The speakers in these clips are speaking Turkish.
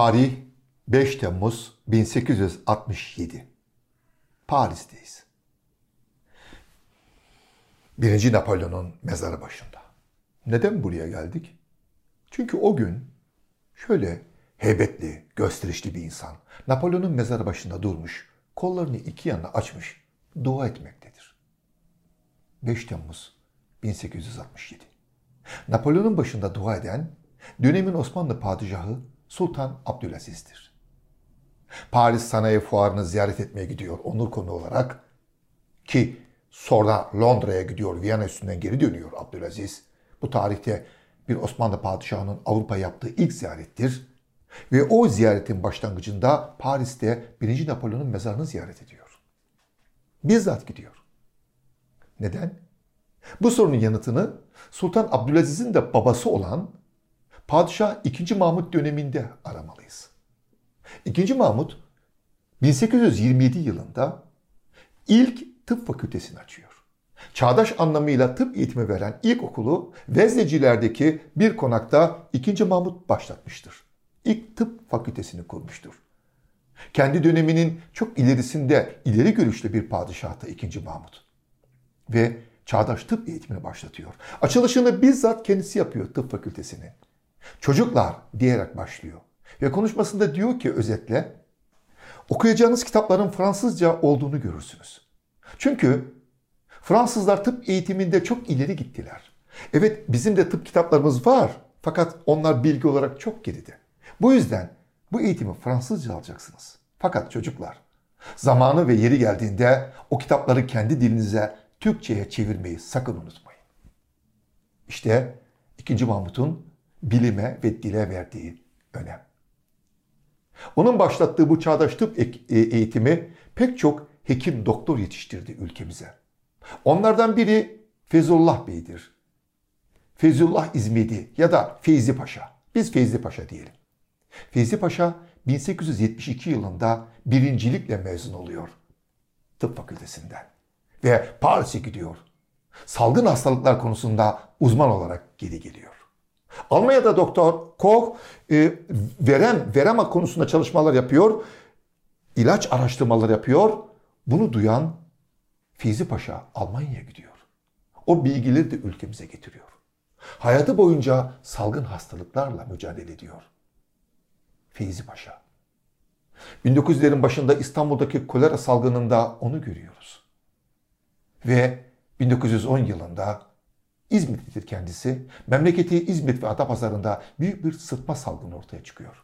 Tarih 5 Temmuz 1867. Paris'teyiz. 1. Napolyon'un mezarı başında. Neden buraya geldik? Çünkü o gün şöyle heybetli, gösterişli bir insan Napolyon'un mezarı başında durmuş, kollarını iki yana açmış, dua etmektedir. 5 Temmuz 1867. Napolyon'un başında dua eden dönemin Osmanlı padişahı Sultan Abdülaziz'dir. Paris Sanayi Fuarı'nı ziyaret etmeye gidiyor onur konu olarak, ki sonra Londra'ya gidiyor, Viyana üstünden geri dönüyor Abdülaziz. Bu tarihte bir Osmanlı padişahının Avrupa yaptığı ilk ziyarettir ve o ziyaretin başlangıcında Paris'te 1. Napolyon'un mezarını ziyaret ediyor. Bizzat gidiyor. Neden? Bu sorunun yanıtını Sultan Abdülaziz'in de babası olan Padişah 2. Mahmut döneminde aramalıyız. 2. Mahmut 1827 yılında ilk tıp fakültesini açıyor. Çağdaş anlamıyla tıp eğitimi veren ilk okulu Vezneciler'deki bir konakta 2. Mahmut başlatmıştır. İlk tıp fakültesini kurmuştur. Kendi döneminin çok ilerisinde ileri görüşlü bir padişahtı 2. Mahmut. Ve çağdaş tıp eğitimini başlatıyor. Açılışını bizzat kendisi yapıyor tıp fakültesinin. Çocuklar diyerek başlıyor. Ve konuşmasında diyor ki özetle, okuyacağınız kitapların Fransızca olduğunu görürsünüz. Çünkü Fransızlar tıp eğitiminde çok ileri gittiler. Evet, bizim de tıp kitaplarımız var fakat onlar bilgi olarak çok geride. Bu yüzden bu eğitimi Fransızca alacaksınız. Fakat çocuklar, zamanı ve yeri geldiğinde o kitapları kendi dilinize Türkçe'ye çevirmeyi sakın unutmayın. İşte 2. Mahmut'un bilime ve dile verdiği önem. Onun başlattığı bu çağdaş tıp eğitimi pek çok hekim, doktor yetiştirdi ülkemize. Onlardan biri Feyzullah Bey'dir. Feyzullah İzmidi ya da Feyzi Paşa. Biz Feyzi Paşa diyelim. Feyzi Paşa 1872 yılında birincilikle mezun oluyor tıp fakültesinden ve Paris'e gidiyor. Salgın hastalıklar konusunda uzman olarak geri geliyor. Almanya'da Doktor Koch verem konusunda çalışmalar yapıyor, ilaç araştırmaları yapıyor. Bunu duyan Feyzi Paşa Almanya'ya gidiyor. O bilgileri de ülkemize getiriyor. Hayatı boyunca salgın hastalıklarla mücadele ediyor Feyzi Paşa. 1900'lerin başında İstanbul'daki kolera salgınında onu görüyoruz. Ve 1910 yılında İzmit'tir kendisi. Memleketi İzmit ve Adapazarı'nda büyük bir sıtma salgını ortaya çıkıyor.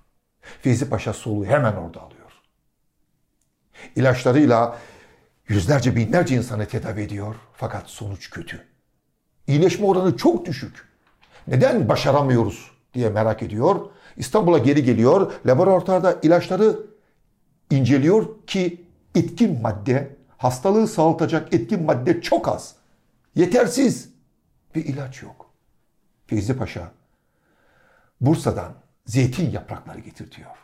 Feyzi Paşa soluğu hemen orada alıyor. İlaçlarıyla yüzlerce, binlerce insanı tedavi ediyor. Fakat sonuç kötü. İyileşme oranı çok düşük. Neden başaramıyoruz diye merak ediyor. İstanbul'a geri geliyor. Laboratuvarda ilaçları inceliyor ki etkin madde, hastalığı sağlatacak etkin madde çok az. Yetersiz. Bir ilaç yok. Feyzi Paşa Bursa'dan zeytin yaprakları getirtiyor.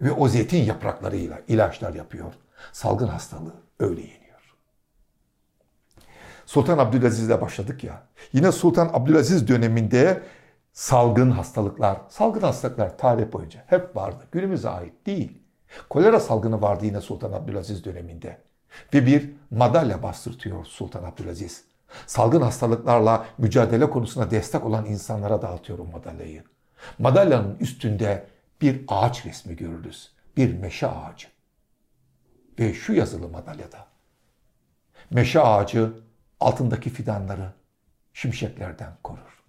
Ve o zeytin yapraklarıyla ilaçlar yapıyor. Salgın hastalığı öyle yeniyor. Sultan Abdülaziz'le başladık ya. Yine Sultan Abdülaziz döneminde salgın hastalıklar tarih boyunca hep vardı. Günümüze ait değil. Kolera salgını vardı yine Sultan Abdülaziz döneminde. Ve bir madalya bastırtıyor Sultan Abdülaziz. Salgın hastalıklarla mücadele konusuna destek olan insanlara dağıtıyor o madalyayı. Madalyanın üstünde bir ağaç resmi görürüz. Bir meşe ağacı. Ve şu yazılı madalyada. Meşe ağacı altındaki fidanları şimşeklerden korur.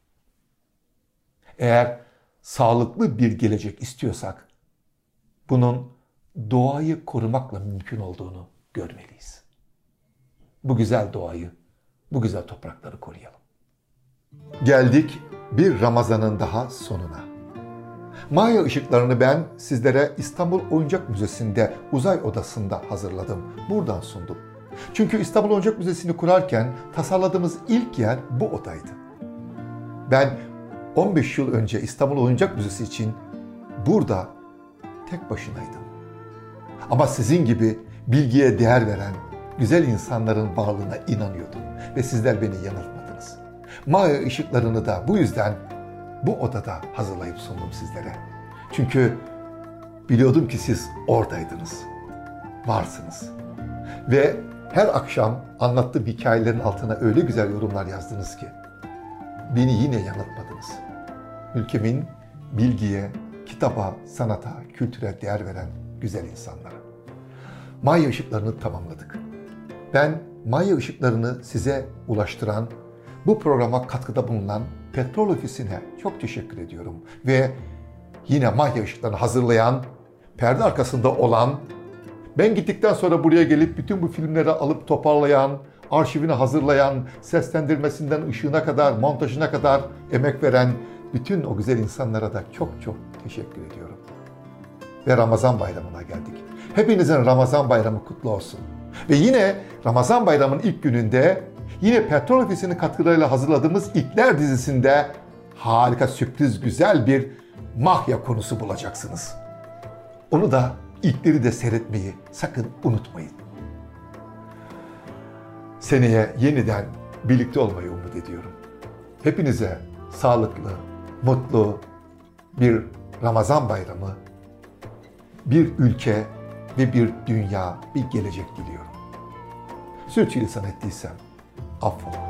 Eğer sağlıklı bir gelecek istiyorsak bunun doğayı korumakla mümkün olduğunu görmeliyiz. Bu güzel doğayı, bu güzel toprakları koruyalım. Geldik bir Ramazan'ın daha sonuna. Maya ışıklarını ben sizlere İstanbul Oyuncak Müzesi'nde uzay odasında hazırladım. Buradan sundum. Çünkü İstanbul Oyuncak Müzesi'ni kurarken tasarladığımız ilk yer bu odaydı. Ben 15 yıl önce İstanbul Oyuncak Müzesi için burada tek başınaydım. Ama sizin gibi bilgiye değer veren güzel insanların varlığına inanıyordum ve sizler beni yanıltmadınız. Maya ışıklarını da bu yüzden bu odada hazırlayıp sundum sizlere. Çünkü Biliyordum ki siz oradaydınız, varsınız. Ve her akşam anlattığım hikayelerin altına öyle güzel yorumlar yazdınız ki beni yine yanıltmadınız. Ülkemin bilgiye, kitaba, sanata, kültüre değer veren güzel insanlara. Maya ışıklarını tamamladık. Ben Maya ışıklarını size ulaştıran, bu programa katkıda bulunan Petrol Ofisi'ne çok teşekkür ediyorum. Ve yine Maya ışıklarını hazırlayan, perde arkasında olan, ben gittikten sonra buraya gelip bütün bu filmleri alıp toparlayan, arşivini hazırlayan, seslendirmesinden ışığına kadar, montajına kadar emek veren bütün o güzel insanlara da çok çok teşekkür ediyorum. Ve Ramazan Bayramı'na geldik. Hepinizin Ramazan Bayramı kutlu olsun. Ve yine Ramazan Bayramı'nın ilk gününde yine Petrol Ofisi'nin katkılarıyla hazırladığımız İlkler dizisinde harika, sürpriz, güzel bir mahya konusu bulacaksınız. Onu da, ilkleri de seyretmeyi sakın unutmayın. Seneye yeniden birlikte olmayı umut ediyorum. Hepinize sağlıklı, mutlu bir Ramazan Bayramı, bir ülke ve bir dünya, bir gelecek diliyorum. Sürçülisan ettiysem affola.